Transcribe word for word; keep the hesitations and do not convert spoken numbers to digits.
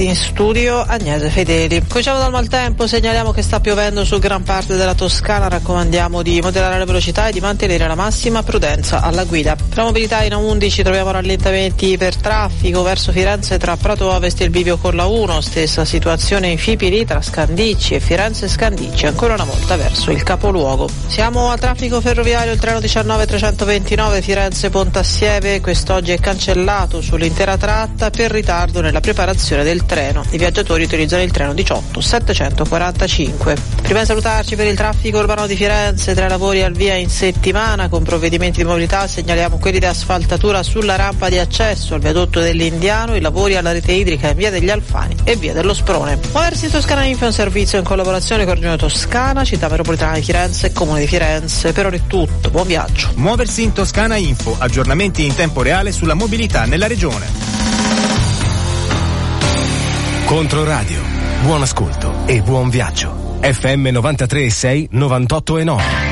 Conti, in studio Agnese Fedeli. Cominciamo dal maltempo, segnaliamo che sta piovendo su gran parte della Toscana, raccomandiamo di moderare la velocità e di mantenere la massima prudenza alla guida. Per la mobilità in A undici troviamo rallentamenti per traffico verso Firenze tra Prato Ovest e il bivio con la uno, stessa situazione in Fipili tra Scandicci e Firenze Scandicci, ancora una volta verso il capoluogo. Siamo al traffico ferroviario, il treno diciannove trecentoventinove Firenze Pontassieve quest'oggi è cancellato sull'intera tratta per ritardo nella preparazione del treno. I viaggiatori utilizzano il treno diciotto settecentoquarantacinque. Prima di salutarci, per il traffico urbano di Firenze, tra lavori al via in settimana con provvedimenti di mobilità, segnaliamo quelli di asfaltatura sulla rampa di accesso al viadotto dell'Indiano, i lavori alla rete idrica in via degli Alfani e via dello Sprone. Muoversi in Toscana Info è un servizio in collaborazione con Regione Toscana, Città metropolitana di Firenze e Comune di Firenze. Per ora è tutto, buon viaggio. Muoversi in Toscana Info, aggiornamenti in tempo reale sulla mobilità nella regione. Controradio, buon ascolto e buon viaggio. F M novantatré e sei, novantotto e nove.